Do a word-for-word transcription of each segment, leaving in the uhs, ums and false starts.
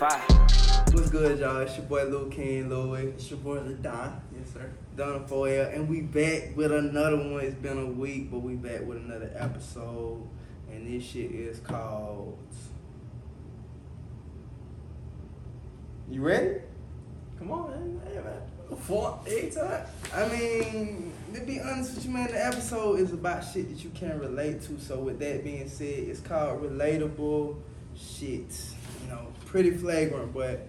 fire. What's good, y'all? It's your boy Lil King, Lil Way. It's your boy LeDon. Yes, sir. Don Foya. And we back with another one. It's been a week, but we back with another episode. And this shit is called... You ready? Come on, man. Hey, man. Four, eight times. I mean, to be honest with you, man, the episode is about shit that you can relate to. So with that being said, it's called relatable shit. You know, pretty flagrant, but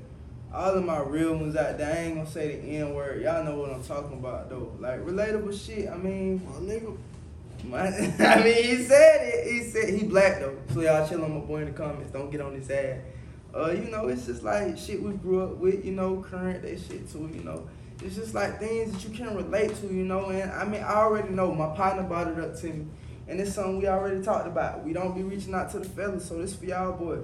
all of my real ones out there, I ain't gonna say the N word. Y'all know what I'm talking about though. Like relatable shit. I mean, my nigga. My, I mean, he said it. He said he black though. So y'all chill on my boy in the comments. Don't get on his ass. Uh, you know, it's just like shit we grew up with. You know, current that shit too. You know. It's just like things that you can relate to, you know, and I mean, I already know, my partner brought it up to me, and it's something we already talked about. We don't be reaching out to the fellas, so this for y'all, boy.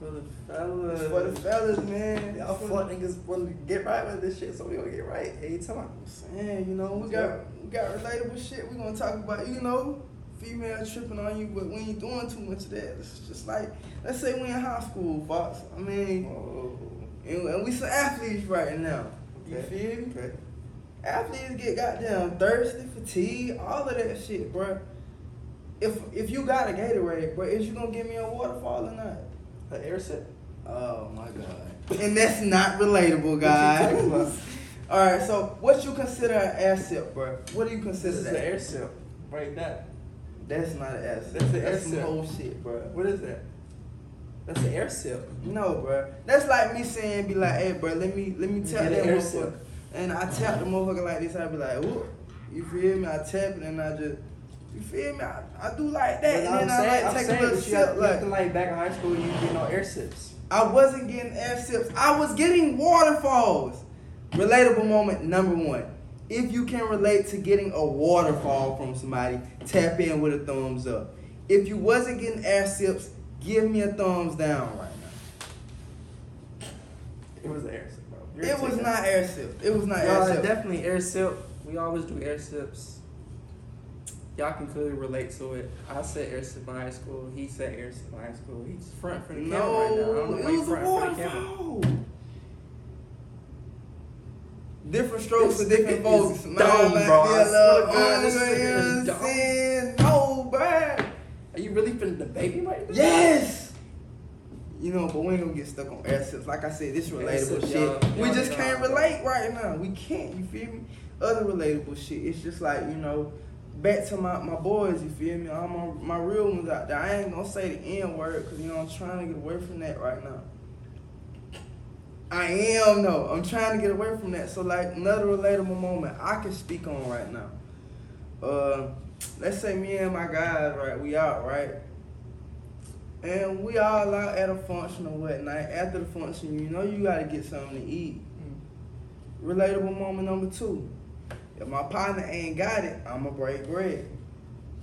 For the fellas. It's for the fellas, man. Y'all fuck niggas want to get right with this shit, so we gonna get right every time. I'm saying, you know, we got, we got relatable shit we gonna talk about, you know, female tripping on you, but we ain't doing too much of that. It's just like, let's say we in high school, Fox. I mean, oh. and, and we some athletes right now. You feel me? Okay. Athletes get goddamn thirsty, fatigue, all of that shit, bro. If if you got a Gatorade, bro, is you gonna give me a waterfall or not? An air sip? Oh my god. And that's not relatable, guys. All right, so what you consider an air sip, bro? What do you consider that? An air sip, right? That. That's not an air sip. That's an air sip. That's some whole shit, bro. What is that? That's an air sip. No, bro. That's like me saying, be like, hey, bro, let me let me tap that motherfucker. And I tap the motherfucker like this. I be like, ooh, you feel me? I tap it and I just, you feel me? I, I do like that. But and I'm then saying, I like I'm take saying, a little sip. Have, like, like back in high school, you get no air sips. I wasn't getting air sips. I was getting waterfalls. Relatable moment number one. If you can relate to getting a waterfall from somebody, tap in with a thumbs up. If you wasn't getting air sips, give me a thumbs down right now. It was an air sip, bro. You're it was that. not air sip. It was not Y'all air sip. Definitely air sip. We always do air sips. Y'all can clearly relate to it. I said air sip in high school. He said air sip in high school. He's front for the camera no, right now. I don't know it was a waterfall. Different strokes for different folks. Dumb, bro. I swear to God, this nigga is dumb. No, bruh. Are you really finna debate me right now? Yes! You know, but we ain't gonna get stuck on airsips. Like I said, this relatable shit. Y'all, we y'all, just y'all, can't y'all. relate right now. We can't, you feel me? Other relatable shit. It's just like, you know, back to my, my boys, you feel me? All my, my real ones out there. I ain't gonna say the N word, because, you know, I'm trying to get away from that right now. I am, though. I'm trying to get away from that. So, like, another relatable moment I can speak on right now. Uh... Let's say me and my guys, right, we out, right? And we all out at a function or whatnot. After the function, you know you gotta get something to eat. Mm. Relatable moment number two. If my partner ain't got it, I'ma break bread.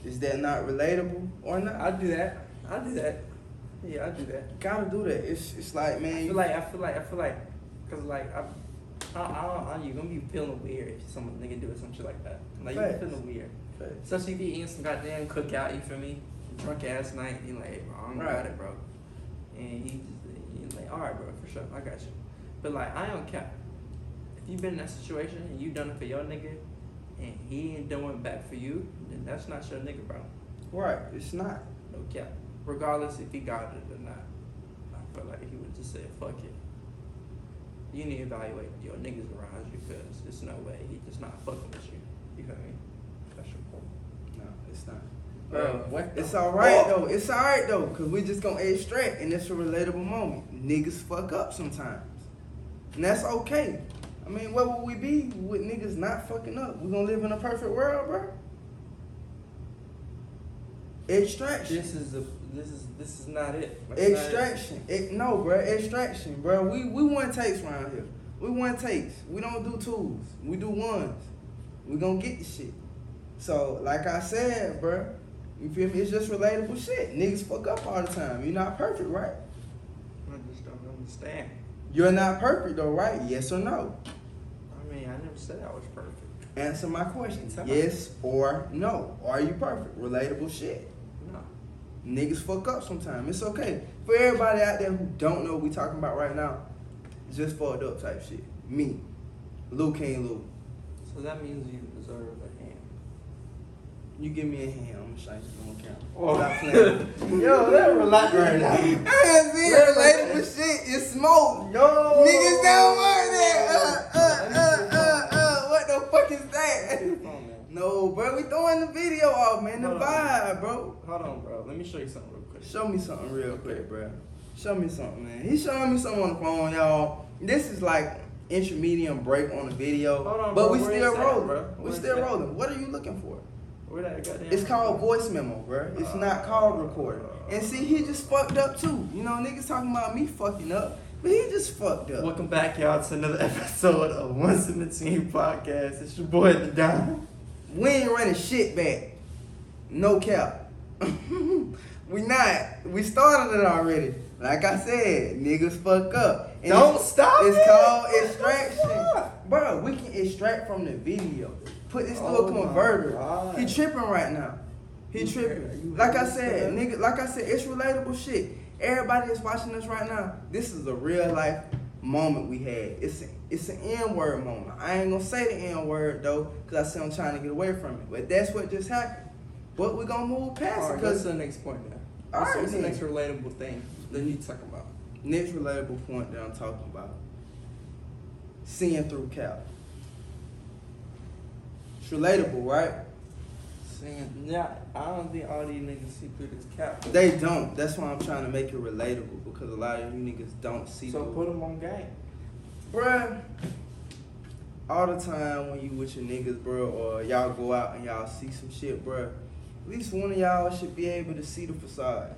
Is that not relatable or not? I do that. I do that. Yeah, I do that. Gotta do that. It's it's like, man. I feel like, I feel like, I feel like, cause like, I, I, I, I, you're gonna be feeling weird if some nigga do some shit like that. Like, you're feeling weird. Especially if you eating some goddamn cookout, you feel me? Drunk ass night, and you're like, hey, bro, I don't right. got it, bro. And he just, you're like, all right, bro, for sure, I got you. But like, I don't care. If you've been in that situation and you done it for your nigga, and he ain't doing it back for you, then that's not your nigga, bro. Right, it's not. No cap. Regardless if he got it or not, I feel like he would just say, fuck it. You need to evaluate your niggas around you, because there's no way he just not fucking with you. You feel me? No, it's not. Bro, what it's alright though. It's alright though, cause we just gonna age straight, and it's a relatable moment. Niggas fuck up sometimes, and that's okay. I mean, what would we be with niggas not fucking up? We gonna live in a perfect world, bro? Extraction. This is the. This is this is not it. Like, extraction. Not it. It, no, bro. Extraction, bro. We we one takes around here. We one takes. We don't do twos. We do ones. We gonna get the shit. So, like I said, bro, you feel me? It's just relatable shit. Niggas fuck up all the time. You're not perfect, right? I just don't understand. You're not perfect, though, right? Yes or no? I mean, I never said I was perfect. Answer my question. Yes or no. Are you perfect? Relatable shit. No. Niggas fuck up sometimes. It's okay. For everybody out there who don't know what we talking about right now, just fucked up type shit. Me. Lil King Lil. So that means you deserve a hand. You give me a hand, I'm gonna shine you on camera. Oh. Stop playing. Yo, that relax right now. I ain't seen her related with shit. It's smoke. Yo. Niggas don't want that. Uh, uh, uh, uh, uh. What the fuck is that? No, bro, we throwing the video off, man. The Hold vibe, on. bro. Hold on, bro. Let me show you something real quick. Show me something real quick, bro. Show me something, man. He's showing me something on the phone, y'all. This is like intermediate break on the video. Hold on, but bro. we Where still rolling, bro. We still that? rolling. What are you looking for? Where that goddamn It's called voice memo, bro. It's uh, not called recording. Uh, and see, he just fucked up too. You know, niggas talking about me fucking up. But he just fucked up. Welcome back, y'all, to another episode of Once in the Team Podcast. It's your boy, LeDon. We ain't running shit back. No cap. We not. We started it already. Like I said, niggas fuck up. And Don't it's, stop It's it. called extraction. Bro, we can extract from the video. Put this oh little converter. God. He tripping right now. He tripping. Like I said, nigga, like I said, it's relatable shit. Everybody that's watching us right now, this is a real life moment we had. It's a, it's an N-word moment. I ain't gonna say the N-word though, because I said I'm trying to get away from it. But that's what just happened. But we're gonna move past all it. Right, what's the next point now? All what's, right, what's the next relatable thing that you talk about? Next relatable point that I'm talking about. Seeing through cap. It's relatable, right? Seeing, yeah, I don't think all these niggas see through this cap. They don't. That's why I'm trying to make it relatable, because a lot of you niggas don't see so through. So put them on game. Bruh, all the time when you with your niggas, bro, or y'all go out and y'all see some shit, bruh, at least one of y'all should be able to see the facade.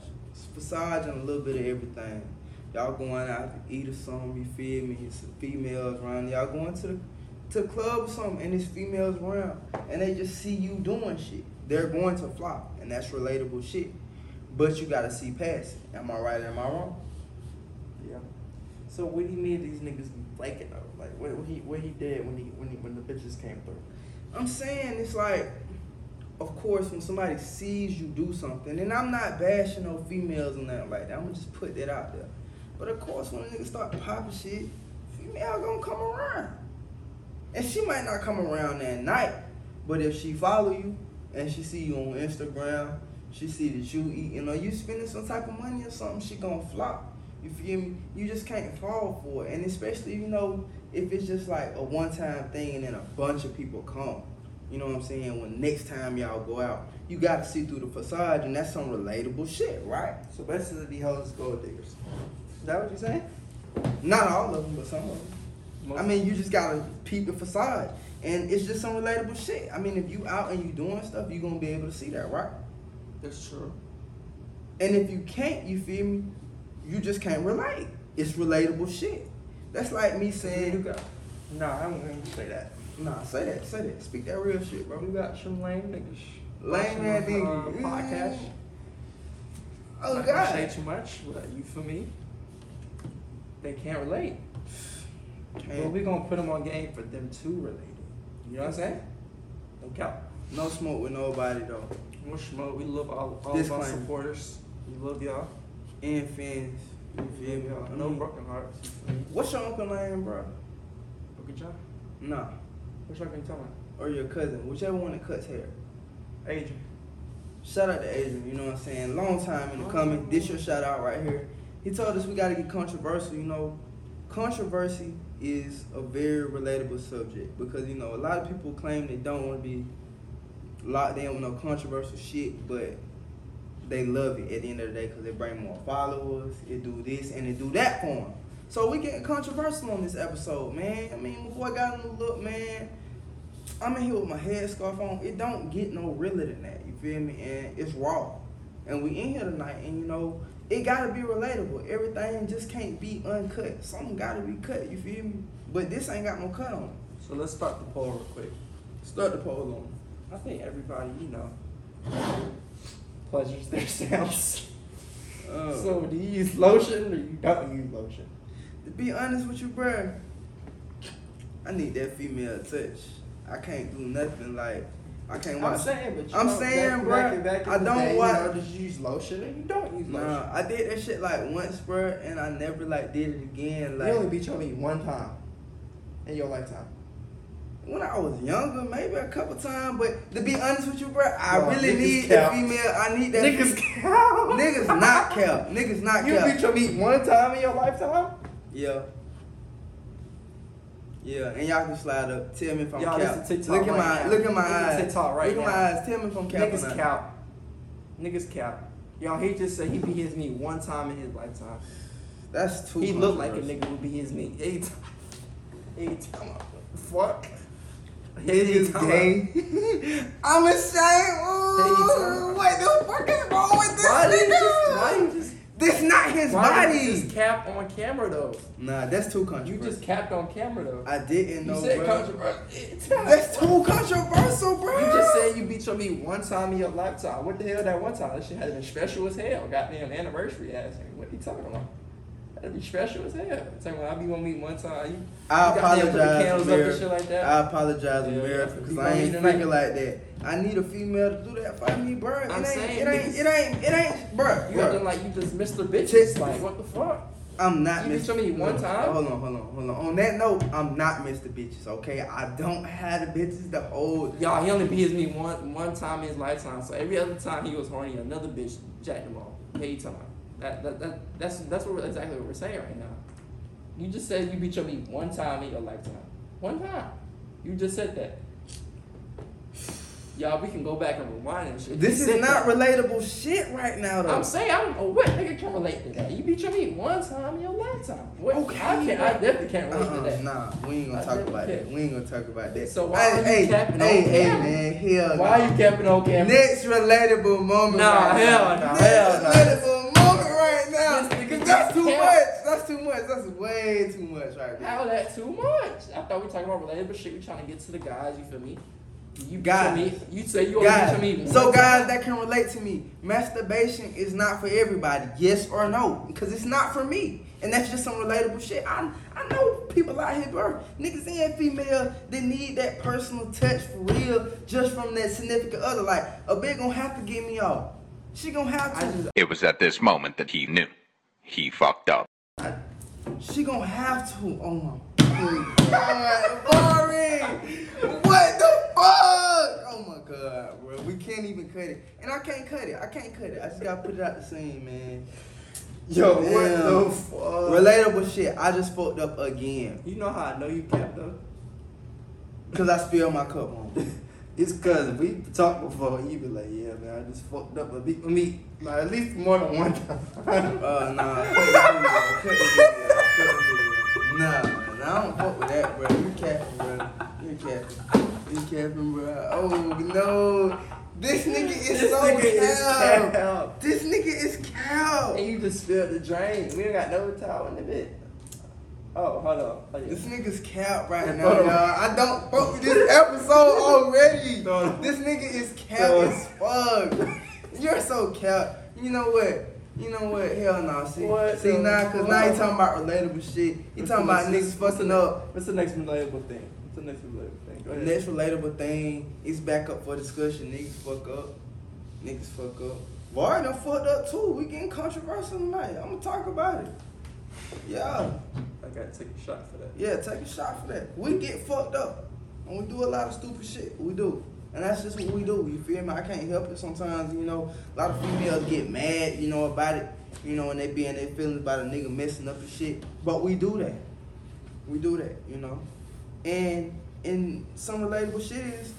Facade and a little bit of everything. Y'all going out to eat or something, you feel me? It's females around. Y'all going to the, to the club or something, and it's females around. And they just see you doing shit. They're going to flop, and that's relatable shit. But you got to see past it. Am I right or am I wrong? Yeah. So what do you mean these niggas be flaking though? Like what, what he what he did when he when he, when the bitches came through? I'm saying it's like, of course, when somebody sees you do something, and I'm not bashing no females and nothing like that. I'm gonna just put that out there. But of course, when a nigga start popping shit, female gonna come around, and she might not come around that night. But if she follow you and she see you on Instagram, she see that you eating or you spending some type of money or something, she gonna flop. You feel me? You just can't fall for it. And especially, you know, if it's just like a one-time thing and then a bunch of people come. You know what I'm saying? When next time y'all go out, you got to see through the facade, and that's some relatable shit, right? So basically, the hoes gold diggers. Is that what you're saying? Not all of them, but some of them. Most I mean, you just got to peep the facade. And it's just some relatable shit. I mean, if you out and you doing stuff, you're going to be able to see that, right? That's true. And if you can't, you feel me? You just can't relate. It's relatable shit. That's like me saying, you got, nah, I don't even say that. Nah, say that, say that. Speak that real shit, bro. You got some lame niggas. Lame ass niggas. Uh, podcast. Oh, I God. I say too much, but you feel me? They can't relate. But we're going to put them on game for them to relate. You know what I'm saying? No cap. No smoke with nobody, though. No smoke. We love all, all of our supporters. We love y'all. And fans, you feel me? Mm-hmm. No broken hearts. What's your uncle name, bro? Uncle John? Nah. Which uncle you talking about? Or your cousin, whichever one that cuts hair. Adrian. Shout out to Adrian, you know what I'm saying? Long time in the coming. This your shout out right here. He told us we gotta get controversial, you know. Controversy is a very relatable subject because, you know, a lot of people claim they don't want to be locked in with no controversial shit, but they love it at the end of the day because it bring more followers, it do this, and it do that for them. So we getting controversial on this episode, man. I mean, my boy got a new look, man. I'm in here with my headscarf on. It don't get no realer than that, you feel me? And it's raw. And we in here tonight, and, you know, it got to be relatable. Everything just can't be uncut. Something got to be cut, you feel me? But this ain't got no cut on it. So let's start the poll real quick. Start the poll on. I think everybody, you know, pleasures themselves. Oh. So do you use lotion or you don't use lotion? To be honest with you, bruh, I need that female touch. I can't do nothing like I can't watch. I'm saying, but you I'm saying, back, bro. Back I don't day, watch. You know, just use lotion, and you don't use lotion. Nah, I did that shit like once, bro, and I never like did it again. Like, you only beat your meat one time in your lifetime. When I was younger, maybe a couple times, but to be honest with you, bro, I bro, really need count. a female. I need that. Niggas count. Niggas not count. Niggas not count. You beat your meat one time in your lifetime? Yeah. Yeah, and y'all can slide up. Tell me if I'm y'all cap. Look, right at my, look at my eyes. Right look now. at my eyes. Tell me if I'm cap. Niggas cap. Niggas cap. Y'all, he just said he beat his knee one time in his lifetime. That's too He looked like a nigga who beat his knee eight times. Eight times. Fuck. It is gay. I'm ashamed. Ooh, what the fuck is wrong with this why nigga? Just, why you just... This not his Why body. You just capped on camera though. Nah, that's too controversial. You just capped on camera though. I didn't know. You said controversial. That's too controversial, bro. You just said you beat your meat one time in your lifetime. What the hell? That one time, that shit had to be special as hell. Goddamn anniversary ass. Like, what are you talking about? That'd be special as hell. It's like when I be gonna meet one time, you, I you apologize, candles up and shit like that. I apologize, America, because I ain't thinking like that. I need a female to do that for me, bro. It, I'm ain't, saying, it, ain't, it ain't, it ain't, it ain't, bro. You acting like you just Mister Bitches. Like what the fuck? I'm not you Mister Bitches. You me one time. Hold on, hold on, hold on. On that note, I'm not Mister Bitches. Okay, I don't have the bitches to hold. Y'all, he only beats me one one time in his lifetime. So every other time he was horny, another bitch jacked him off. Pay time. That, that that that's that's what exactly what we're saying right now. You just said you beat your meat one time in your lifetime. One time. You just said that. Y'all, we can go back and rewind and shit. This you is not that. relatable shit right now, though. I'm saying, I don't know what nigga can relate to that. You beat your meat one time in your lifetime. What? Okay. I, can't, I definitely can't relate uh-uh, to that. Nah, we ain't gonna I talk about that. We ain't gonna talk about that. So why I, are hey, you capping hey, on hey, camera? Hey, man, hell Why no. are you capping on camera? Next relatable moment. Nah, right hell no, nah, hell no. Nah. That's too camera. much. That's too much. That's way too much right there. How that too much? I thought we were talking about relatable shit. We trying to get to the guys. You feel me? You got me. You say you got me. So guys that can relate to me, masturbation is not for everybody. Yes or no? Because it's not for me, and that's just some relatable shit. I I know people out here, bro, niggas and female, they need that personal touch for real, just from that significant other. Like a bitch gonna have to get me off. She gonna have to. Just, it was at this moment that he knew. He fucked up. I, she gonna have to. Oh my god, boring. What the fuck? Oh my god, bro. We can't even cut it. And I can't cut it. I can't cut it. I just gotta put it out the scene, man. Yo, Damn. what the fuck? Relatable shit. I just fucked up again. You know how I know you kept up? Cause I spilled my cup on. It's cause we talked before. You be like, yeah, man, I just fucked up a bit. Me, like at least more than one time. uh, nah, nah, nah, I don't fuck with that, bro. You capping, bro. You capping. You capping, bro. Oh no, this nigga is this so nigga cow. Is this nigga is cow. And you just spilled the drain. We don't got no towel in the bit. Oh, hold on. Oh, yeah. This nigga's cap right now, y'all. I don't fuck with this episode already. No. This nigga is cap no. as fuck. You're so cap. You know what? You know what? Hell no. Nah. See, what see now, nah, cause now he talking about relatable shit. He talking about niggas fucking up. What's the next relatable thing? What's the next relatable thing? Go ahead. Next relatable thing is back up for discussion. Niggas fuck up. Niggas fuck up. Var done fucked up too. We getting controversial tonight. I'm gonna talk about it. Yeah. I gotta take a shot for that. Yeah, take a shot for that. We get fucked up. And we do a lot of stupid shit. We do. And that's just what we do. You feel me? I can't help it sometimes, you know. A lot of females get mad, you know, about it. You know, and they be in their feelings about a nigga messing up and shit. But we do that. We do that, you know. And and some relatable shit is,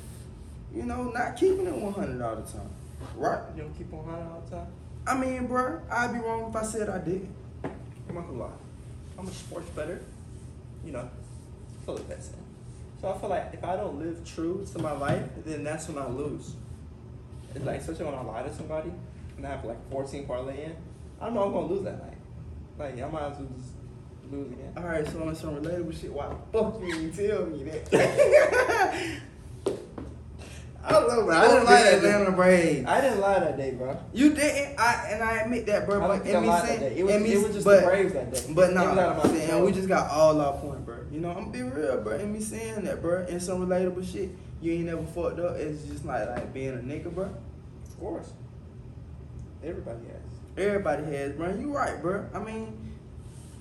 you know, not keeping it one hundred all the time. Right? You don't keep it one hundred all the time? I mean, bro, I'd be wrong if I said I didn't. I'm not gonna lie. I'm a sports better, you know, I feel like that's it. So I feel like if I don't live true to my life, then that's when I lose. It's like, especially when I lie to somebody and I have like fourteen parlay in, I know I'm gonna lose that night. Like, I might as well just lose again. All right, so on some relatable shit, why the fuck you didn't tell me that? I don't know, bro. I, I didn't lie that Atlanta Braves. I didn't lie that day, bro. You didn't, I and I admit that, bro. I don't think I lied that day. It was, it was just but, the Braves that day. But no, nah, and we just got all our point, bro. You know, I'm gonna be real, bro. And me saying that, bro, and some relatable shit you ain't never fucked up. It's just like like being a nigga, bro. Of course. Everybody has. Everybody has, bro. You right, bro. I mean,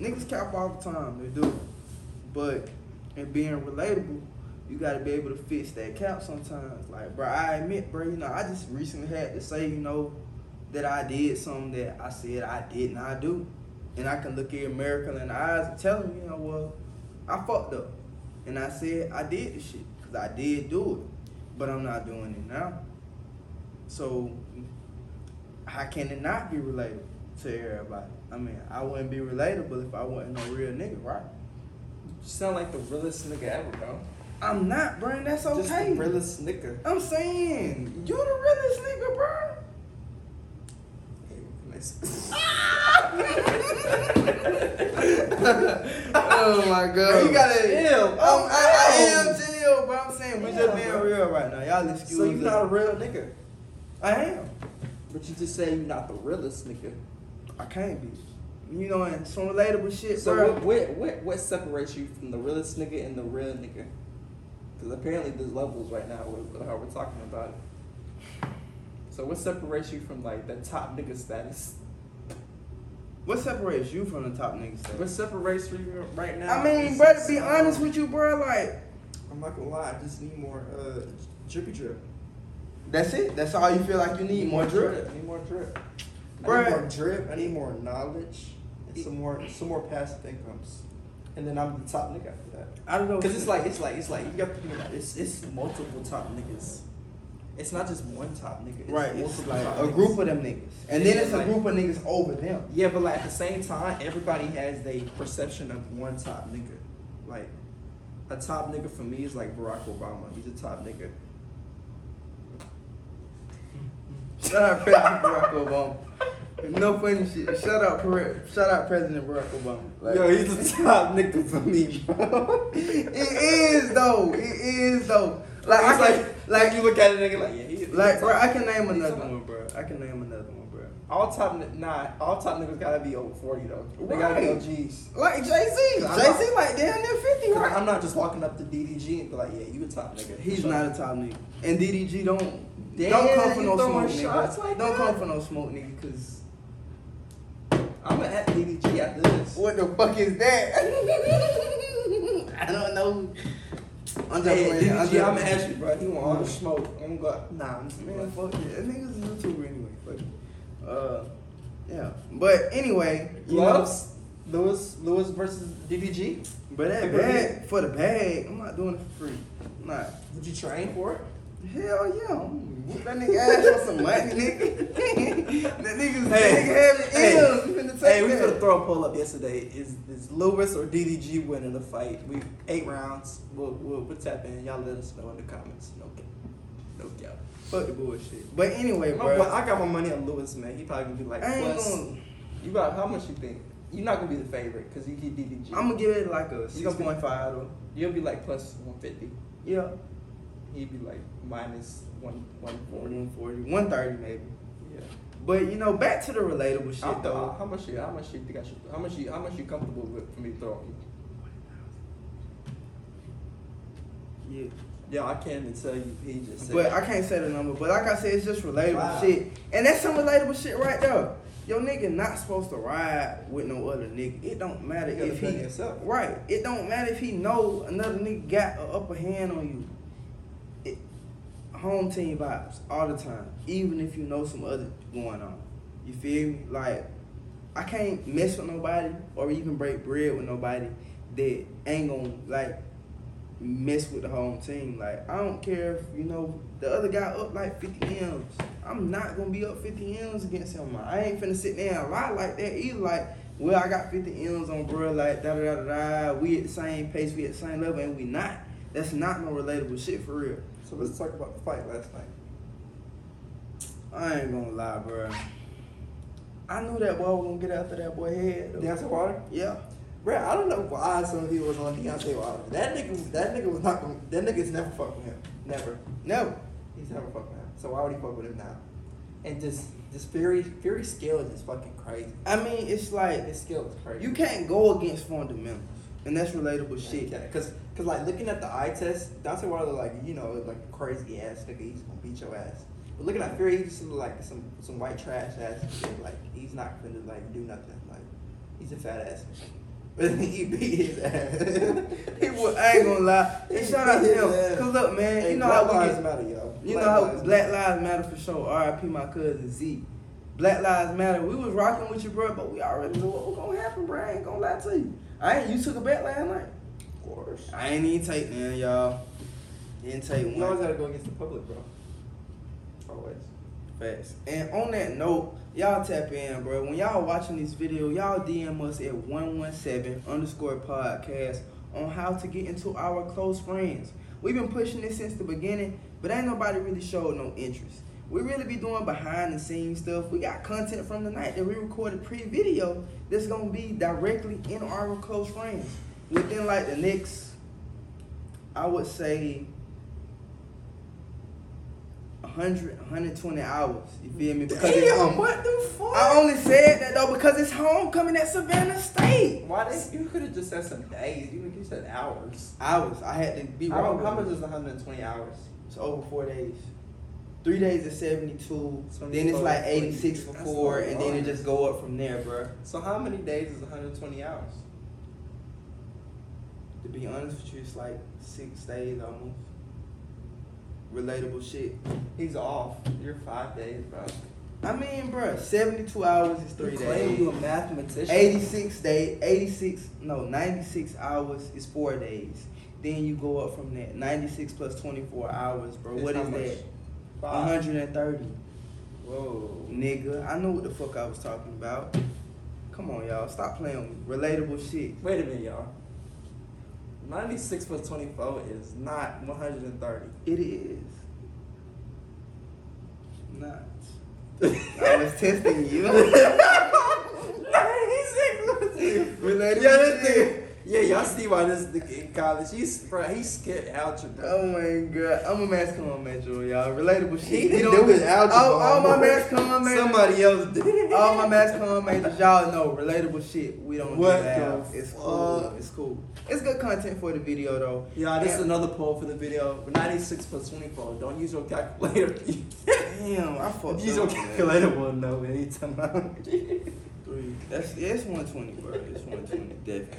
niggas cap all the time. They do. But in being relatable, you gotta be able to fix that cap sometimes. Like, bro, I admit, bro, you know, I just recently had to say, you know, that I did something that I said I did not do. And I can look at America in the eyes and tell him, you know, well, I fucked up. And I said I did this shit, because I did do it. But I'm not doing it now. So, how can it not be relatable to everybody? I mean, I wouldn't be relatable if I wasn't no real nigga, right? You sound like the realest nigga ever, bro. I'm not, bro. That's okay. Just the realest nigga. I'm saying, you the realest nigga, bro. Oh my god! Bro, you gotta chill. Um, I, I am chill, but I'm saying we yeah, just being bro. real right now. Y'all excuse me. So you not a real nigga? I am. But you just say you not the realest nigga. I can't be. You know, and some relatable shit. So bro. What, what what what separates you from the realest nigga and the real nigga? Because apparently there's levels right now with, with how we're talking about it. So what separates you from like the top nigga status? What separates you from the top nigga status? What separates you right now? I mean, bro, to be honest with you, bro, like I'm not gonna lie, I just need more uh, drippy drip. That's it. That's all you feel like you need, need more, more drip. drip. I need more drip. Bro. I need more drip. I need more knowledge and some more some more passive incomes. And then I'm the top nigga after that. I don't know. Cause it's like it's like it's like you got to think about it. It's it's multiple top niggas. It's not just one top nigga. It's right, it's like a niggas. group of them niggas. And, and then it's like, a group of niggas over them. Yeah, but like at the same time, everybody has their perception of one top nigga. Like, a top nigga for me is like Barack Obama. He's a top nigga. Shout out President Barack Obama. No funny shit. Shout out, shout out President Barack Obama. Like, yo, he's a top nigga for me, bro. It is, though. It is, though. Like, I can, like, like you look at it, nigga, like, yeah, he, like, bro, I can name another one, bro. I can name another one, bro. All top, nah, all top niggas gotta be over forty though. They right. gotta be O Gs. Like Jay-Z, Jay-Z, not, like damn near fifty. Right? I'm not just walking up to D D G and be like, yeah, you a top nigga. He's not a top nigga. And D D G don't, damn, don't come for no smoke, nigga. Like don't that. come for no smoke, nigga, cause I'ma at D D G after this. What the fuck is that? I don't know. I'm just playing. Hey, I'm just I'm ask you, bro. He want all the smoke. I'm gonna nah. I'm just man, fuck it. That nigga's a YouTuber anyway. Fuck it. Uh, yeah. But anyway, gloves. Lewis, Lewis versus D D G. But that bag for the bag, I'm not doing it for free. I'm not. Would you train for it? Hell yeah. Whoop that nigga ass for some money, nigga. That nigga's hey, nigga hey, having hey, ills. Hey, we could throw a poll up yesterday. Is is Lewis or D D G winning the fight? We eight rounds. We'll, we'll, we'll tap in. Y'all let us know in the comments. No cap. No cap. Fuck the bullshit. But anyway, bro. My, I got my money on Lewis, man. He probably gonna be like, I ain't plus. Gonna, you got how much you think? You're not gonna be the favorite because you keep D D G. I'm gonna give it like a six point five or you'll be like plus one fifty. Yeah. He'd be like minus one, one forty, one thirty maybe. Yeah. But you know, back to the relatable shit I'm, though. How much? You, how much you think I should? How much? You, how much you comfortable with for me throwing? Yeah. Yeah, I can't even tell you. He just said. But I can't say the number. But like I said, it's just relatable wow. shit, and that's some relatable shit right there. Your nigga not supposed to ride with no other nigga. It don't matter if he himself. Right. It don't matter if he know another nigga got an upper hand on you. Home team vibes all the time, even if you know some other going on. You feel me? Like, I can't mess with nobody or even break bread with nobody that ain't gonna, like, mess with the home team. Like, I don't care if, you know, the other guy up like fifty M's. I'm not gonna be up fifty M's against him. I ain't finna sit there and lie like that either. Like, well, I got fifty M's on bro, like, da da da da da. We at the same pace, we at the same level, and we not. That's not no relatable shit for real. So let's talk about the fight last night. I ain't gonna lie, bro. I knew that boy was gonna get after that boy head. Deontay Wilder? Yeah. Bro, I don't know why some people was on Deontay Wilder. That nigga, that nigga was not gonna, that nigga's never fucked with him. Never. Never. He's never fucked with him. So why would he fuck with him now? And just, this Fury, Fury scale is just fucking crazy. I mean, it's like. His scale is crazy. You can't go against fundamentals. And that's relatable shit. Because, cause like, looking at the eye test, Deontay Wilder, like, you know, like, crazy ass nigga, he's gonna beat your ass. But looking at Fury, he just look like some, some white trash ass shit. Like, he's not gonna, like, do nothing. Like, he's a fat ass nigga. But he beat his ass. People, I ain't gonna lie. And shout out to him. Cause look, man, hey, you know how we get, matter, yo. You black know how lives Black Lives Matter for sure. R I P my cousin Z. Black Lives Matter. We was rocking with you, bro, but we already knew what was gonna happen, bro. I ain't gonna lie to you. I ain't. You took a bet last night. Of course. I ain't even take none, y'all. Didn't take one. You always gotta go against the public, bro. Always. Facts. And on that note, y'all tap in, bro. When y'all watching this video, y'all D M us at one one seven underscore podcast on how to get into our close friends. We've been pushing this since the beginning, but ain't nobody really showed no interest. We really be doing behind the scenes stuff. We got content from the night that we recorded pre-video that's gonna be directly in our close friends within like the next, I would say, one hundred, one hundred twenty hours, you feel me? Because damn, what the fuck? I only said that though because it's homecoming at Savannah State. Why did you could have just said some days? You you said hours. Hours. I had to be wrong. How much is one hundred twenty hours? It's over four days. Three days is seventy-two. So then it's like eighty-six for four, and then it just go up from there, bro. So how many days is one hundred twenty hours? To be honest with you, it's like six days almost. Relatable shit. He's off. You're five days, bro. I mean, bro, seventy-two hours is three you days. You a mathematician. eighty-six days, eighty-six, no, ninety-six hours is four days. Then you go up from that. ninety-six plus twenty-four hours, bro. It's what is much? That? Five. one hundred thirty. Whoa. Nigga, I know what the fuck I was talking about. Come on, y'all. Stop playing with relatable shit. Wait a minute, y'all. ninety-six plus twenty-four is not one hundred thirty. It is. Not. I was testing you. ninety-six related. Yeah, this nigga. Yeah, y'all see why this nigga in college. He's bro, he skipped algebra. Oh my god. I'm a mass comm major, y'all. Relatable shit. He didn't do his algebra. All, all my mass comm majors. Somebody else did. All my mass comm majors, y'all know relatable shit. We don't what do that. It's cool. It's cool. It's good content for the video though. Yeah, this and, is another poll for the video. ninety-six plus twenty-four. Don't use your calculator. Damn, I fucked up. Use your calculator one though anytime. Three. That's yeah, it's one twenty, bro. It's one twenty, definitely.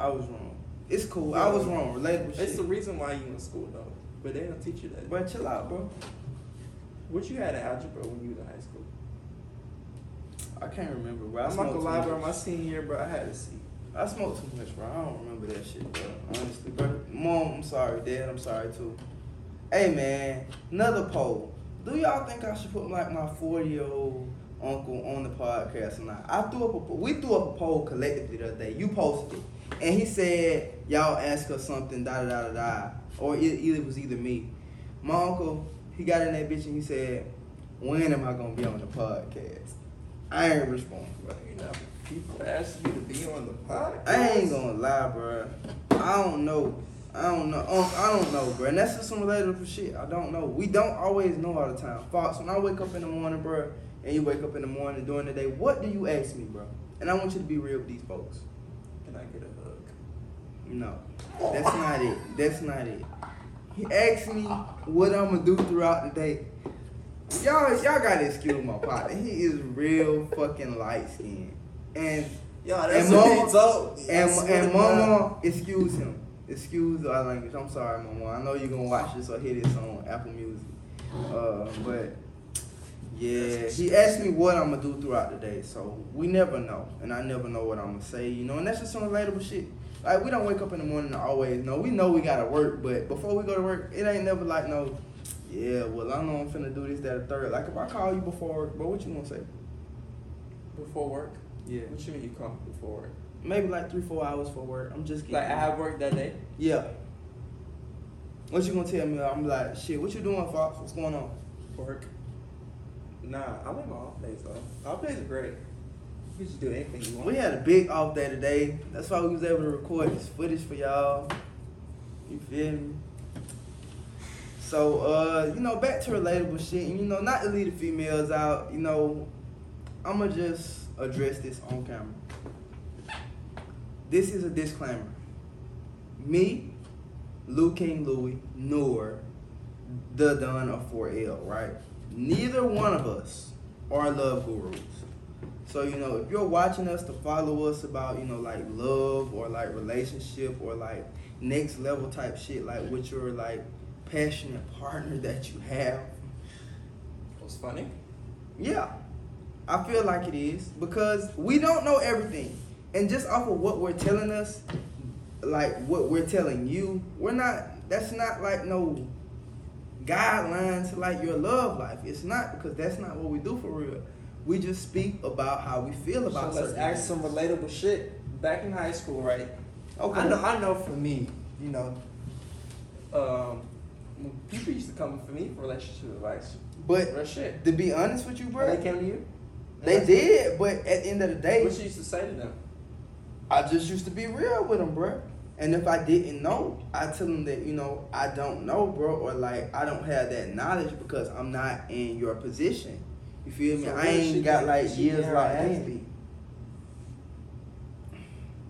I was wrong. It's cool. Yeah, I was wrong. Relatable shit. It's the reason why you in school, though. But they don't teach you that. But chill out, bro. What you had in algebra when you was in high school? I can't remember, bro. I I'm not gonna lie, bro. My senior year, bro, I had a C. I smoked too much, bro. I don't remember that shit, bro. Honestly, bro. Mom, I'm sorry. Dad, I'm sorry, too. Hey, man. Another poll. Do y'all think I should put, like, my forty-year-old uncle on the podcast or not? I threw up a We threw up a poll collectively the other day. You posted it. And he said, y'all ask us something, da da da da da. Or it, it was either me. My uncle, he got in that bitch and he said, when am I going to be on the podcast? I ain't responding, bro. You know, people ask you to be on the podcast. I ain't going to lie, bro. I don't know. I don't know. I don't know, bro. And that's just some relatable shit. I don't know. We don't always know all the time. Fox, when I wake up in the morning, bro, and you wake up in the morning during the day, what do you ask me, bro? And I want you to be real with these folks. Can I get a hug? No, that's not it. That's not it. He asked me what I'm gonna do throughout the day. Y'all, y'all gotta excuse my partner. He is real fucking light skinned, and y'all, that's and mama, and, and mama, excuse him. Excuse our language. I'm sorry, mama. I know you're gonna watch this or hear this on Apple Music, uh, but. Yeah, he asked me what I'm going to do throughout the day, so we never know, and I never know what I'm going to say, you know, and that's just some relatable shit. Like, we don't wake up in the morning and always know. We know we got to work, but before we go to work, it ain't never like, no, yeah, well, I know I'm finna do this, that, or third. Like, if I call you before work, bro, what you going to say? Before work? Yeah. What you mean you call me before work? Maybe like three, four hours for work. I'm just kidding. Like, I have work that day? Yeah. What you going to tell me? I'm like, shit, what you doing, Fox? What's going on? Work. Nah, I like my off days though. Off days are great. You just do anything you want. We had a big off day today. That's why we was able to record this footage for y'all. You feel me? So, uh, you know, back to relatable shit. And, you know, not to leave the females out. You know, I'ma just address this on camera. This is a disclaimer. Me, Lil King Louie, nor the Don of four L, right? Neither one of us are love gurus. So, you know, if you're watching us to follow us about, you know, like love or like relationship or like next level type shit, like with your like passionate partner that you have. It was funny. Yeah. I feel like it is because we don't know everything. And just off of what we're telling us, like what we're telling you, we're not, that's not like no guidelines to like your love life. It's not, because that's not what we do for real. We just speak about how we feel about so let's certain ask things. Some relatable shit. Back in high school, right? Okay. I know, I know for me, you know, um, people used to come for me for relationship advice. But real shit. To be honest with you, bro. They came to you? They did, but at the end of the day. What you used to say to them? I just used to be real with them, bro. And if I didn't know, I tell them that, you know, I don't know, bro. Or like, I don't have that knowledge because I'm not in your position. You feel me? So I ain't got like years like that.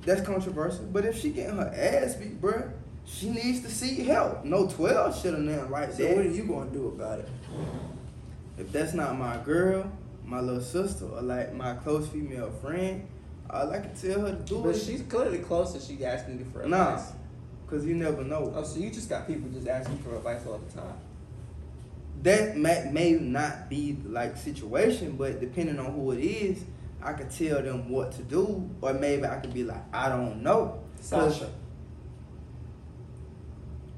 That's controversial. But if she getting her ass beat, bruh, she needs to seek help. No twelve shit or nothing right there. So what are you gonna do about it? If that's not my girl, my little sister, or like my close female friend, all I can tell her to do but is. But she's clearly closer. She asking you for advice. Nah, cause you never know. Oh, so you just got people just asking for advice all the time. That may, may not be like situation, but depending on who it is, I could tell them what to do, or maybe I could be like, I don't know. Sasha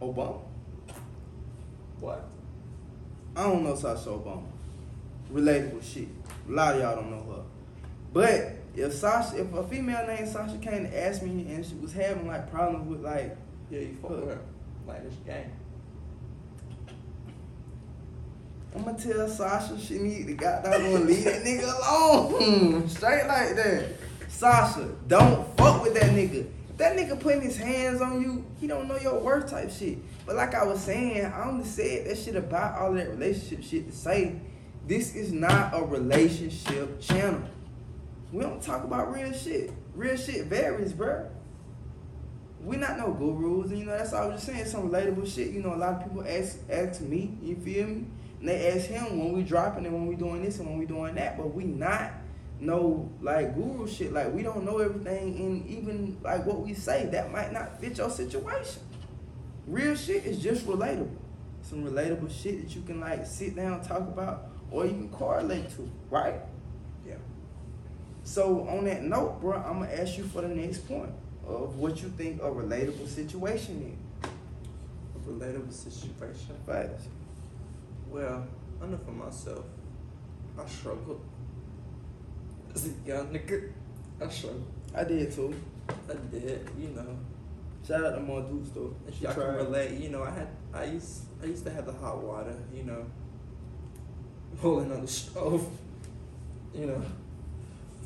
Obama. What? I don't know Sasha Obama. Relatable shit. A lot of y'all don't know her. But if Sasha, if a female named Sasha came to ask me and she was having like problems with like, yeah, you fuck with her, like this game. I'm gonna tell Sasha she need to goddamn one leave that nigga alone. Straight like that. Sasha, don't fuck with that nigga. If that nigga putting his hands on you, he don't know your worth type shit. But like I was saying, I only said that shit about all that relationship shit to say this is not a relationship channel. We don't talk about real shit. Real shit varies, bruh. We're not no gurus, and you know, that's all I was just saying, some relatable shit. You know, a lot of people ask ask me, you feel me? And they ask him when we dropping and when we doing this and when we doing that, but we not no like guru shit. Like we don't know everything, and even like what we say that might not fit your situation. Real shit is just relatable. Some relatable shit that you can like sit down and talk about, or you can correlate to, right? Yeah. So on that note, bro, I'm gonna ask you for the next point of what you think a relatable situation is. A relatable situation. Right. Well, I know for myself, I struggled. As a young nigga, I struggled. I did too. I did, you know. Shout out to my dudes though. If y'all can relate, you know, I had, I used, I used to have the hot water, you know, rolling on the stove, you know.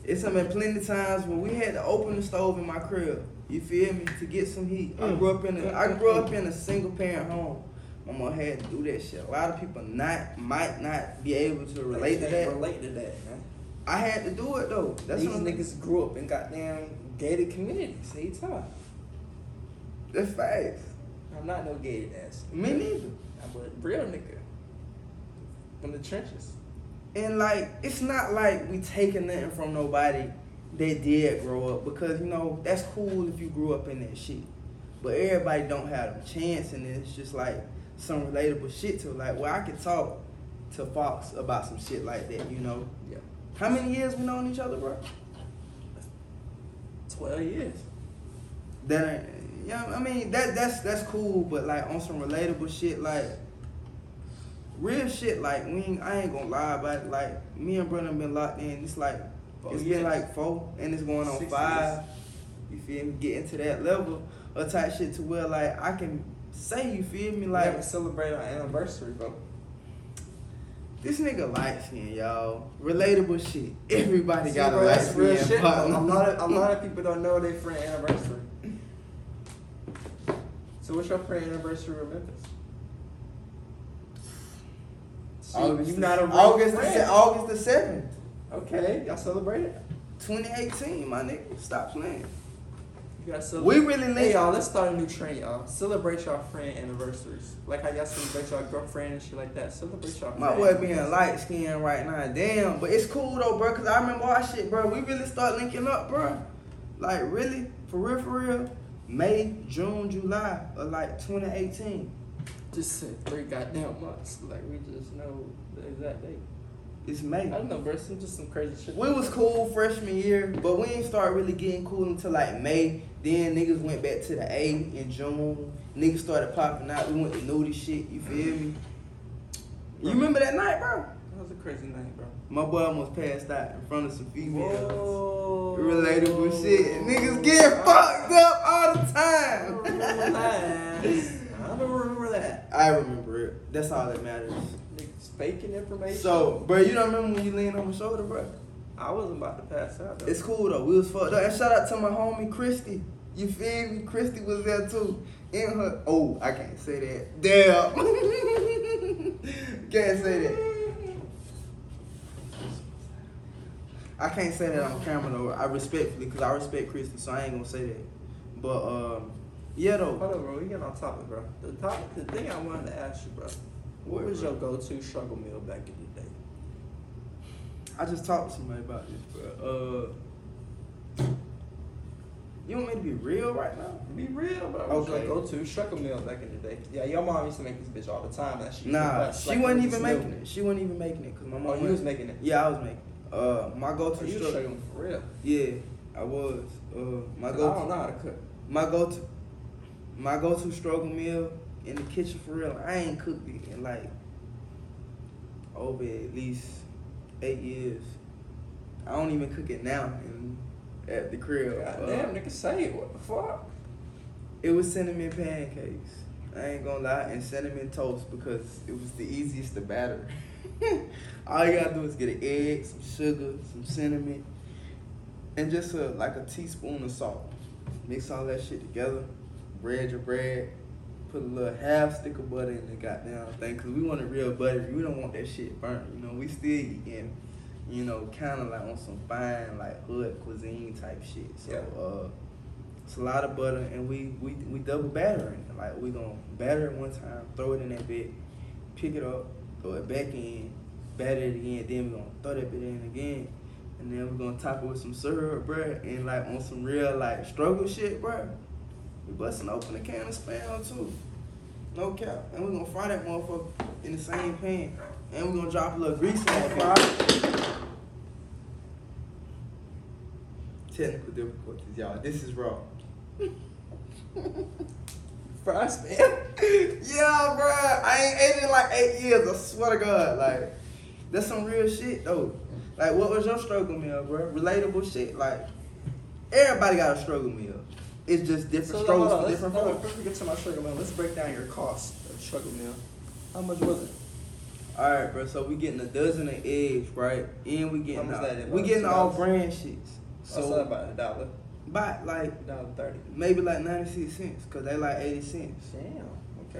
It's I mean, plenty of times when we had to open the stove in my crib. You feel me? To get some heat. Mm. I grew up in a, I grew up in a single parent home. I'm gonna have to do that shit. A lot of people not might not be able to relate to that. Relate to that, man. I had to do it though. That's these when niggas grew up in goddamn gated communities. They tough. That's facts. I'm not no gated ass. Me neither. I'm a real nigga from the trenches. And like, it's not like we taking nothing from nobody that did grow up, because you know that's cool if you grew up in that shit. But everybody don't have a chance, and it's just like some relatable shit to, like, well, I could talk to Fox about some shit like that, you know? Yeah. How many years we known each other, bro? Twelve years. That ain't, yeah, I mean that that's that's cool, but like on some relatable shit, like real shit, like we ain't, I ain't gonna lie about it. Like me and brother been locked in. It's like four it's years. Been like four, and it's going on Six five. Years. You feel me? Getting to that level of type shit to where like I can. Say, you feel me? Like, never celebrate our anniversary, bro. This nigga light skin, y'all. Relatable shit. Everybody See, got bro, a light skin. Real shit. A lot of, a lot of people don't know their friend anniversary. So, what's your friend anniversary remembrance? August you the, not a real August friend. The, August the seventh. Okay, y'all celebrate it. twenty eighteen, my nigga. Stop playing. You gotta celebrate. We really need. Hey, y'all, let's start a new trend, y'all. Celebrate y'all friend anniversaries. Like how y'all celebrate y'all girlfriend and shit like that. Celebrate y'all friend. My boy being light skinned right now. Damn. But it's cool, though, bro, because I remember our shit, bro. We really start linking up, bro. Like, really? For real, for real? May, June, July of, like, twenty eighteen. Just said three goddamn months. Like, we just know the exact date. It's May. I don't know, bro. Some just some crazy shit. We was cool freshman year, but we didn't start really getting cool until like May. Then niggas went back to the A in June. Niggas started popping out. We went to nudie shit. You feel me? You remember that night, bro? That was a crazy night, bro. My boy almost passed out in front of some females. Whoa. Relatable shit. Niggas get fucked up all the time. Relax. I don't remember that. I remember it. That's all that matters. It's faking information. So, bro, you don't remember when you leaned on my shoulder, bro? I wasn't about to pass out, though. It's cool, though. We was fucked up. And shout out to my homie, Christy. You feel me? Christy was there, too. In her... Oh, I can't say that. Damn. Can't say that. I can't say that on camera, though. I respectfully, because I respect Christy, so I ain't going to say that. But, um... yeah, though. Hold on, bro. We get on topic, bro. The topic, the thing I wanted to ask you, bro. What, what was bro? your go-to struggle meal back in the day? I just talked to somebody about this, bro. Uh, you want me to be real right now? Be real, bro. Okay. What was your go-to struggle meal back in the day? Yeah, your mom used to make this bitch all the time. That she nah, she like, wasn't even making it. it. She wasn't even making it. Cause my mom oh, you was making it? Yeah, I was making it. Uh, my go-to oh, struggle. struggling for real? Yeah, I was. Uh, my go-to. I don't know how to cook. My go-to. My go-to struggle meal in the kitchen for real, I ain't cooked it in like over at least eight years. I don't even cook it now in, at the crib. God damn, uh, nigga say it, what the fuck? It was cinnamon pancakes, I ain't gonna lie, and cinnamon toast because it was the easiest to batter. All you gotta do is get an egg, some sugar, some cinnamon, and just a, like a teaspoon of salt. Mix all that shit together. Bread your bread, put a little half stick of butter in the goddamn thing, cause we want it real buttery. We don't want that shit burnt, you know. We still eating, you know, kind of like on some fine like hood cuisine type shit. So yeah. uh, it's a lot of butter, and we we we double battering it. Like we gonna batter it one time, throw it in that bit, pick it up, throw it back in, batter it again. Then we gonna throw that bit in again, and then we gonna top it with some syrup, bruh, and like on some real like struggle shit, bruh. We busting open a can of spam too. No cap. And we're gonna fry that motherfucker in the same pan. And we're gonna drop a little grease on the fry. Technical difficulties, y'all. This is raw. Fry spam? Yeah, bro. I ain't ate it in like eight years. I swear to God. Like, that's some real shit, though. Like, what was your struggle meal, bro? Relatable shit. Like, everybody got a struggle meal. It's just different so, struggles for different folks. Before we get to my struggle meal, let's break down your cost of struggle meal. How much was it? All right, bro. So we getting a dozen of eggs, right? And we getting all, that we getting all brand shits. So oh, about a dollar. About like dollar thirty. Maybe like ninety six cents, cause they like eighty cents. Damn.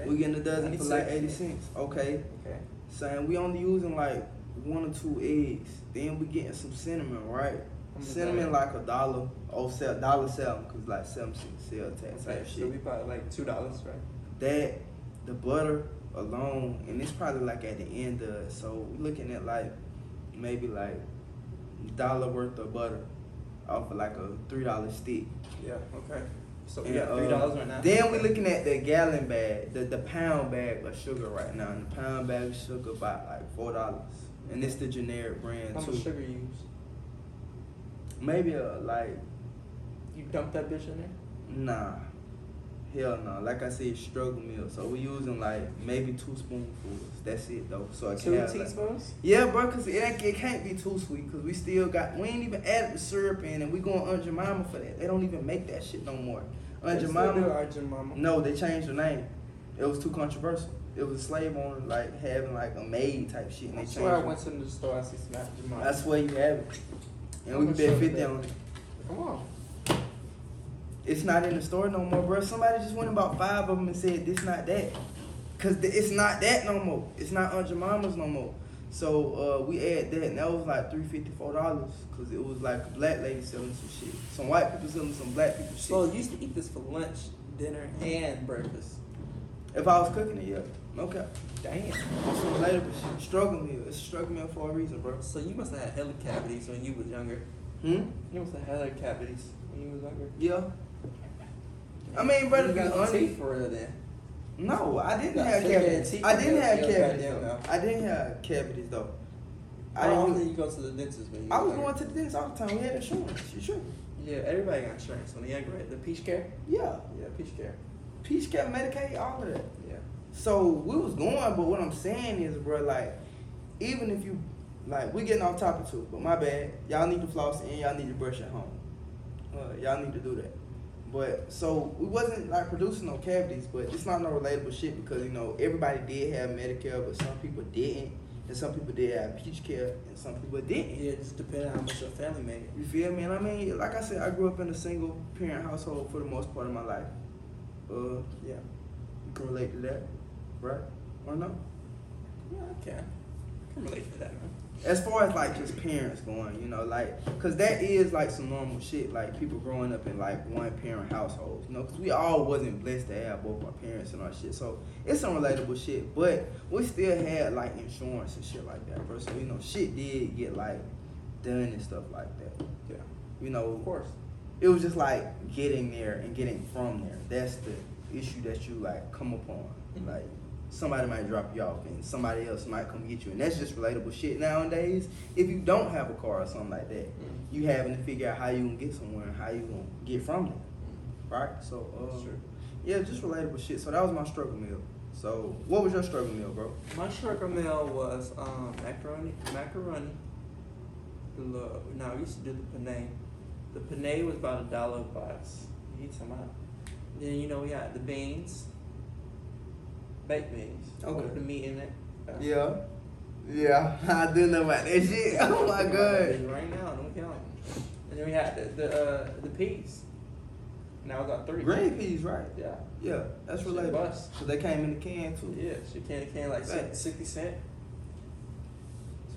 Okay. We getting a dozen for like eighty cents. Okay. Okay. So we only using like one or two eggs. Then we getting some cinnamon, right? Cinnamon like a dollar, oh, sell, dollar seven, cause like seven cents sale tax type shit. So we probably like two dollars, right? That, the butter alone, and it's probably like at the end of it. So we're looking at like maybe like dollar worth of butter off of like a three dollar stick. Yeah. Okay. So we and, got three dollars uh, right now. Then we're looking at the gallon bag, the the pound bag of sugar right now, and the pound bag of sugar by like four dollars, and it's the generic brand. How too. Much sugar you use? Maybe a, like... You dump that bitch in there? Nah. Hell no. Nah. Like I said, struggle meal. So we using like maybe two spoonfuls. That's it though. So I Two teaspoons? Like, yeah, bro, because it, it can't be too sweet because we still got... We ain't even added the syrup in and we going Aunt Jemima for that. They don't even make that shit no more. Aunt Jemima... Aunt Jemima. No, they changed the name. It was too controversial. It was a slave owner, like, having like a maid type shit. And they changed it. I went to the store, I see some Aunt Jemima. I swear you have it. And we bet fifty on it. Come on. It's not in the store no more, bro. Somebody just went about five of them and said, this not that. Because th- it's not that no more. It's not Aunt Jemima's no more. So uh, we add that, and that was like three dollars and fifty-four cents, because it was like a black lady selling some shit. Some white people selling some black people shit. So you used to eat this for lunch, dinner, and breakfast? If I was cooking it, yeah. Okay. Damn. Some later, but struggle meal. It's a struggle meal for a reason, bro. So you must have had hella cavities when you was younger. Hmm? You must have had hella cavities when you was younger. Yeah. I mean, brother, you got teeth for real then. No, I didn't no, have so cavities. I didn't have cavities. Down, I didn't have cavities though. I well, didn't. Think you go to the dentist, man. I was like, going to the dentist all the time. We had insurance. You sure? Yeah, everybody got insurance when they younger. Right? The Peach Care. Yeah, yeah, Peach Care. Peach Care, Medicaid, all of that. Yeah. So we was going, but what I'm saying is, bro, like, even if you, like, we getting off topic too, but my bad. Y'all need to floss and y'all need to brush at home. Uh, y'all need to do that. But so we wasn't like producing no cavities, but it's not no relatable shit because you know everybody did have Medicare, but some people didn't, and some people did have Peach Care, and some people didn't. Yeah, it just depended on how much your family made. You feel me? And I mean, like I said, I grew up in a single parent household for the most part of my life. Uh, yeah, you can relate to that, right? Or no? Yeah, I can. I can relate to that, man. As far as like just parents going, you know, like, cause that is like some normal shit, like people growing up in like one parent households, you know, cause we all wasn't blessed to have both our parents and our shit, so it's some relatable shit, but we still had like insurance and shit like that, bro. So you know, shit did get like done and stuff like that. Yeah, you know, of course, it was just like getting there and getting from there. That's the issue that you like come upon, mm-hmm. like. Somebody might drop you off and somebody else might come get you. And that's just relatable shit nowadays. If you don't have a car or something like that, mm-hmm. you having to figure out how you gonna get somewhere and how you gonna get from there, mm-hmm. right? So, uh, sure. yeah, just relatable shit. So that was my struggle meal. So what was your struggle meal, bro? My struggle meal was um, macaroni, macaroni. The now we used to do the penne. The penne was about a dollar a box. You eat some out. Then you know we had the beans. Baked beans. Okay. With the meat in it. Uh, yeah. Yeah. I do know about that shit. Oh my god. Right now, don't count. And then we had the the, uh, the peas. Now we got three. Green peas, right? Yeah. Yeah. That's relatable. So they came in the can too. Yeah. She came in the can like six, sixty cent.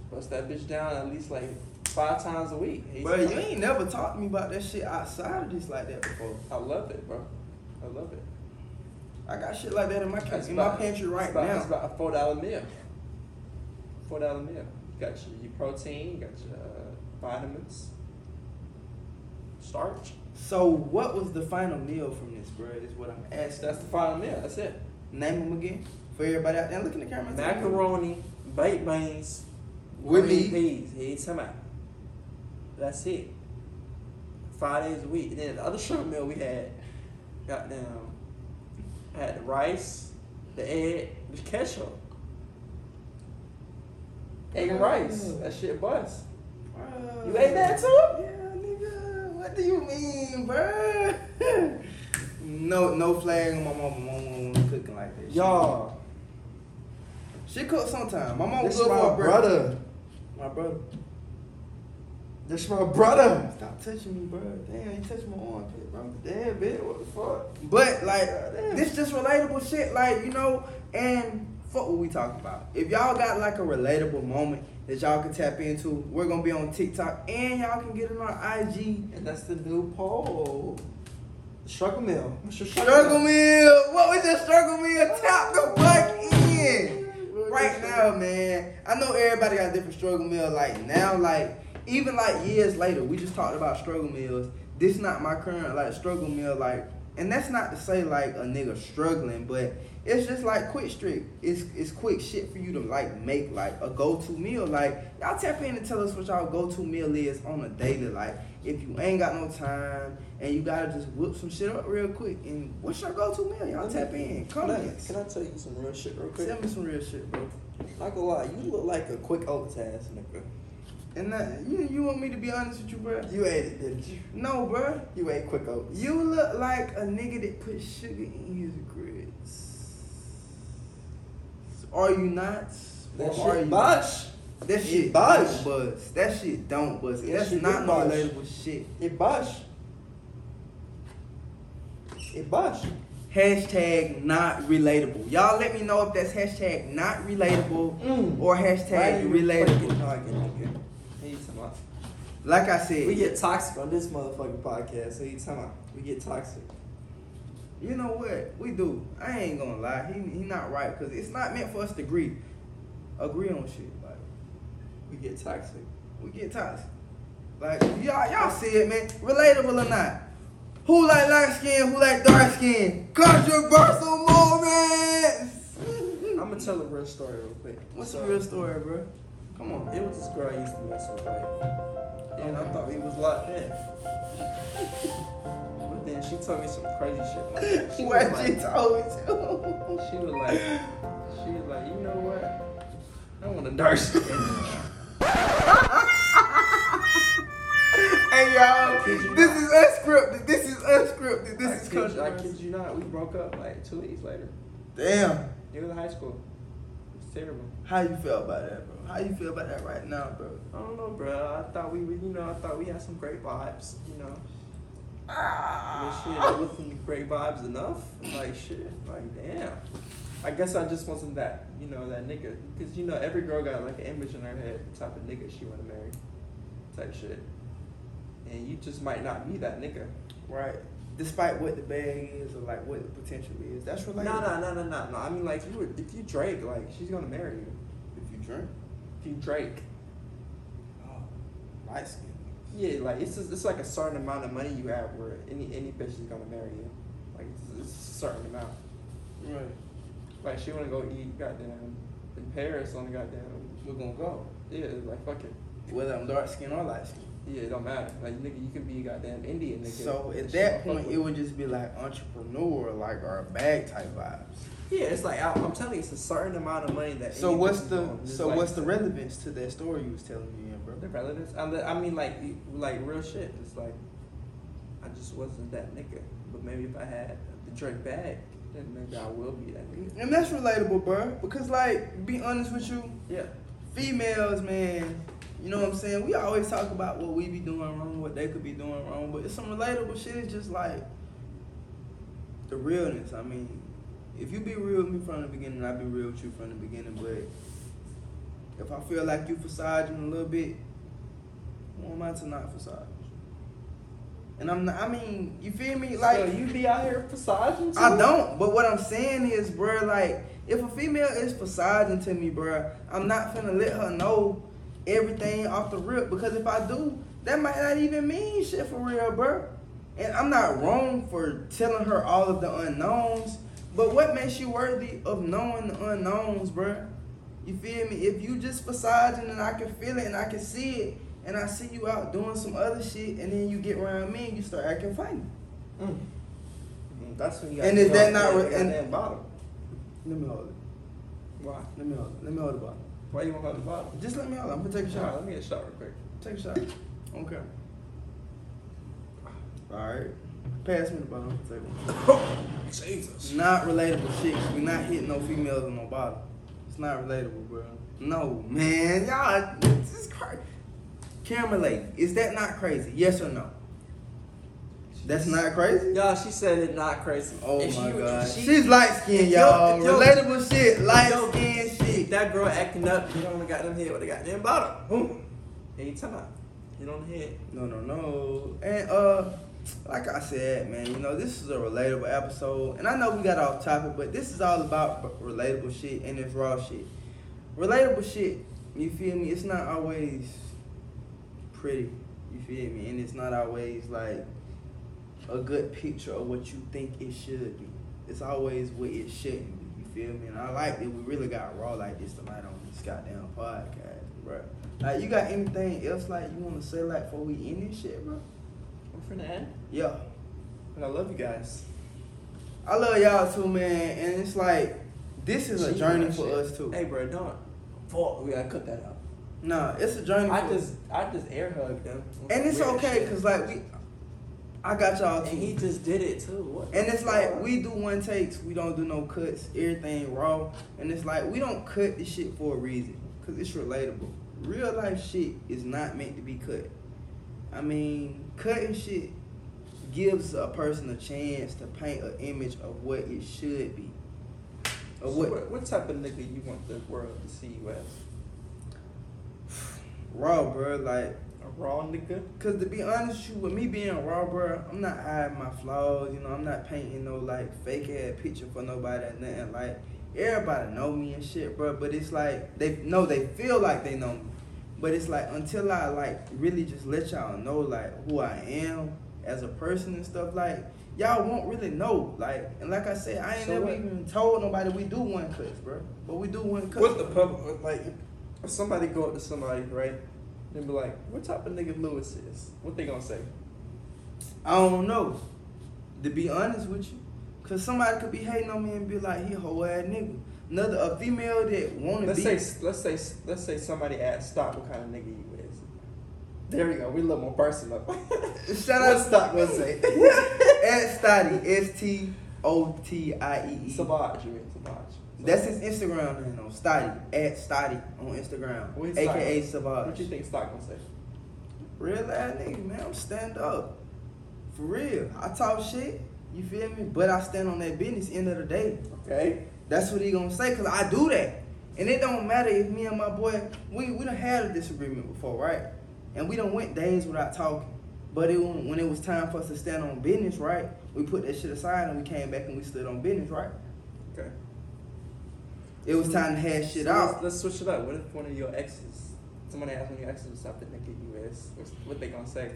Bust that bitch down at least like five times a week. Bro, you ain't never talked to me about that shit outside of this like that before. I love it, bro. I love it. I got shit like that in my in my pantry right now. It's about a four dollar meal. Four dollar meal. You got your, your protein, you got your uh, vitamins, starch. So what was the final meal from this, bro? Is what I'm asking. That's the final meal. That's it. Name them again for everybody out there. Look in the camera. Macaroni, baked beans, with green peas. He eats them out. That's it. Five days a week. And then the other shrimp meal we had, goddamn. I had the rice, the egg, the ketchup. Egg and rice. That shit bust. Bro. You ate that too? Yeah, nigga. What do you mean, bro? no no flag on my mama. My mama was cooking like that. Y'all. She cooked sometime. My mama was good for my brother. My brother. That's my brother. Stop touching me, bro. Damn, you touched my armpit, bro. Damn, bitch, what the fuck? But, like, Damn. This just relatable shit, like, you know, and fuck what we talking about. If y'all got, like, a relatable moment that y'all can tap into, we're going to be on TikTok, and y'all can get it on I G. And that's the new poll. Struggle meal. What's your struggle, struggle meal? meal? What was your struggle meal? Tap the fuck in. Right now, man. I know everybody got a different struggle meal, like, now, like, even like years later, we just talked about struggle meals. This not my current like struggle meal, like, and that's not to say like a nigga struggling, but it's just like quick strip. It's it's quick shit for you to like make like a go-to meal. Like y'all tap in and tell us what y'all go-to meal is on a daily. Like if you ain't got no time and you gotta just whip some shit up real quick, and what's your go-to meal? Y'all tap in. Come on. Can I tell you some real shit real quick? Tell me some real shit, bro. Not gonna lie, you look like a quick overtask nigga. And that, you, you want me to be honest with you, bro? You ate it, didn't you? No, bro. You ate quick oats. You look like a nigga that put sugar in his grits. Are you not? That shit are you bush. That shit bush. Buzz. That shit don't buzz. That That's shit not no relatable shit. It bush. It bush. hashtag not relatable. Y'all let me know if that's hashtag not relatable mm. or hashtag relatable. Like I said, we get toxic on this motherfucking podcast. So you talking about we get toxic. You know what? We do. I ain't gonna lie. He he not right, because it's not meant for us to agree. Agree on shit. Like, we get toxic. We get toxic. Like, y'all y'all see it, man. Relatable or not. Who like light skin? Who like dark skin? Controversial moments. I'ma tell a real story real quick. What's so, a real story, bro? Come on. It was this girl I used to mess with, right? And I thought he was locked in. But then she told me some crazy shit. She what she like, told you? She was like, she was like, you know what? I want a dark skin. Hey y'all, this is unscripted. This is unscripted. This I is kid, I kid you not. We broke up like two weeks later. Damn. It was in high school. It was terrible. How you feel about that, bro? How you feel about that right now, bro? I don't know, bro. I thought we, we you know, I thought we had some great vibes, you know. Ah. But shit, I wasn't great vibes enough. Like shit, like damn. I guess I just wasn't that, you know, that nigga. Because you know, every girl got like an image in her head, the type of nigga she want to marry, type shit. And you just might not be that nigga. Right. Despite what the bag is or like what the potential is. That's relatable. No, no, no, no, no, no. I mean, like, you would, if you Drake, like, she's going to marry you. If you Drake? If you Drake. Oh, light skin. Yeah, like, it's just, it's like a certain amount of money you have where any any bitch is going to marry you. Like, it's, it's a certain amount. Right. Like, she want to go eat goddamn in Paris on the goddamn. We're going to go. Yeah, like, fuck it. Whether I'm dark skin or light skin. Yeah, it don't matter. Like, nigga, you could be a goddamn Indian nigga. So, at that point, it would just be, like, entrepreneur, like, or bag type vibes. Yeah, it's like, I, I'm telling you, it's a certain amount of money that... So, what's the so like, what's the relevance to that story you was telling me, bro? The relevance? I mean, like, like real shit. It's like, I just wasn't that nigga. But maybe if I had the Drake bag, then maybe I will be that nigga. And that's relatable, bro. Because, like, be honest with you. Yeah. Females, man... You know what I'm saying? We always talk about what we be doing wrong, what they could be doing wrong, but it's some relatable shit. It's just like the realness. I mean, if you be real with me from the beginning, I be real with you from the beginning, but if I feel like you facading a little bit, who am I to not facade? And I'm not, I mean, you feel me? Like, so you be out here facading too? I don't, but what I'm saying is, bro, like, if a female is facading to me, bro, I'm not finna let her know everything off the rip, because if I do, that might not even mean shit for real, bro. And I'm not wrong for telling her all of the unknowns, but what makes you worthy of knowing the unknowns, bro? You feel me? If you just facading and I can feel it and I can see it, and I see you out doing some other shit, and then you get around me and you start acting funny. Mm. That's when you got. And is that not re- and that bottle? Let me hold it. Why? Let me hold it. Let me hold the bottle. Why you want to hold the bottle? Just let me hold it. I'm going to take a shot. All right, let me get a shot real quick. Take a shot. Okay. All right. Pass me the bottle. I'm going to take one. Jesus. Not relatable chicks. We're not hitting no females on no bottle. It's not relatable, bro. No, man. Y'all, this is crazy. Camera lady, is that not crazy? Yes or no? That's not crazy? Y'all, she said it not crazy. Oh, if my she, God. She, She's light-skinned, y'all. Yo, relatable yo, shit. Light-skinned shit. That girl acting up, you don't got them head with a goddamn bottle. Boom. Any time. You don't head. No, no, no. And uh, like I said, man, you know, this is a relatable episode. And I know we got off topic, but this is all about relatable shit, and it's raw shit. Relatable shit, you feel me? It's not always pretty, you feel me? And it's not always like a good picture of what you think it should be. It's always what it shouldn't be. Feel me? And I like that we really got raw like this tonight on this goddamn podcast, bro. Like, you got anything else like you want to say like before we end this shit, bro? We're finna end? Yeah. And I love you guys. I love y'all too, man. And it's like, this is a Jeez, journey for shit. us too. Hey, bro, don't. Fuck, we gotta cut that out. Nah, it's a journey. I for just, us. I just air hugged them. And it's okay, shit. Cause like we. I got y'all too. And he just did it too. What and it's like, God? We do one takes, we don't do no cuts, everything raw. And it's like, we don't cut this shit for a reason, because it's relatable. Real life shit is not meant to be cut. I mean, cutting shit gives a person a chance to paint an image of what it should be. Or what, so what, what type of nigga you want the world to see you as? Raw, bro. Like a raw nigga. Cause to be honest with you, with me being raw, bro, I'm not hiding my flaws. You know, I'm not painting no like fake ass picture for nobody or nothing. Like everybody know me and shit, bro. But it's like they know they feel like they know me. But it's like until I like really just let y'all know like who I am as a person and stuff, like y'all won't really know. Like and like I said, I ain't so never what? even told nobody we do one cuts, bro. But we do one cuts. What the public like? If somebody go up to somebody, right? They be like, "What type of nigga Lewis is?" What they gonna say? I don't know. To be honest with you, cause somebody could be hating on me and be like, "He whole ass nigga." Another a female that wanna let's be. Let's say let's say let's say somebody asked Stop what kind of nigga you is. There we go. We a little more personal. Shout out Stop. Let's say at Stottie, S T O T I E E. Savage, you mean Savage. That's his Instagram name on Stottie at Stottie on Instagram, aka Savage. What you think Stock gonna say? Real ass nigga, man. I'm stand up for real. I talk shit. You feel me? But I stand on that business. End of the day. Okay. That's what he gonna say, cause I do that, and it don't matter if me and my boy we we done had a disagreement before, right? And we done went days without talking, but it when it was time for us to stand on business, right? We put that shit aside and we came back and we stood on business, right? Okay. It was time to hash shit so out. Let's, let's switch it up. What if one of your exes, someone asked one of your exes to stop the nigga you ass? What they gonna say?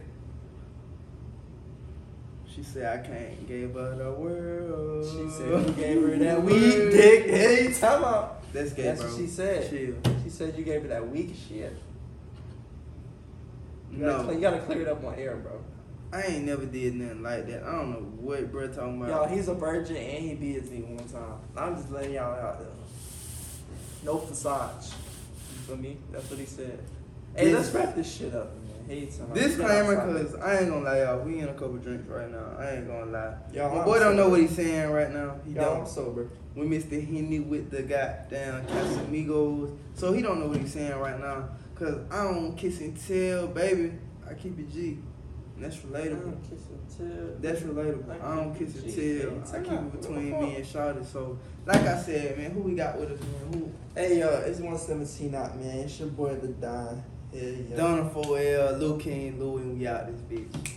She said, I can't give her the world. She said, you gave her that weak dick. Hey, time about. That's gay, That's bro. What she said. Chill. She said, you gave her that weak shit. You gotta, no. Cl- you gotta clear it up on air, bro. I ain't never did nothing like that. I don't know what bro talking about. Y'all, he's a virgin and he did me one time. I'm just letting y'all out there. No facade. You feel me? That's what he said. Hey, this, let's wrap this shit up. Disclaimer, cause I ain't gonna lie, y'all. We in a couple drinks right now. I ain't gonna lie. Y'all, my boy don't know what he's saying right now. He y'all, don't. I'm sober. We missed the Henny with the goddamn Casamigos, so he don't know what he's saying right now. Cause I don't kiss and tell, baby. I keep it G. And that's relatable. I kiss and tell. That's relatable. I don't kiss and tell. I keep it between me and Charlotte. So, like I said, man, who we got with us, man? Who? Hey, yo, it's one seventeen out, man. It's your boy LeDon. Yeah, yeah. Don Foya, Lil King, Louie, we out this bitch.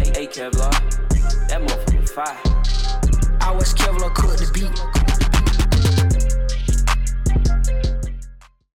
Hey, hey Kevlar, that motherfucker fire. I was Kevlar, cook the beat.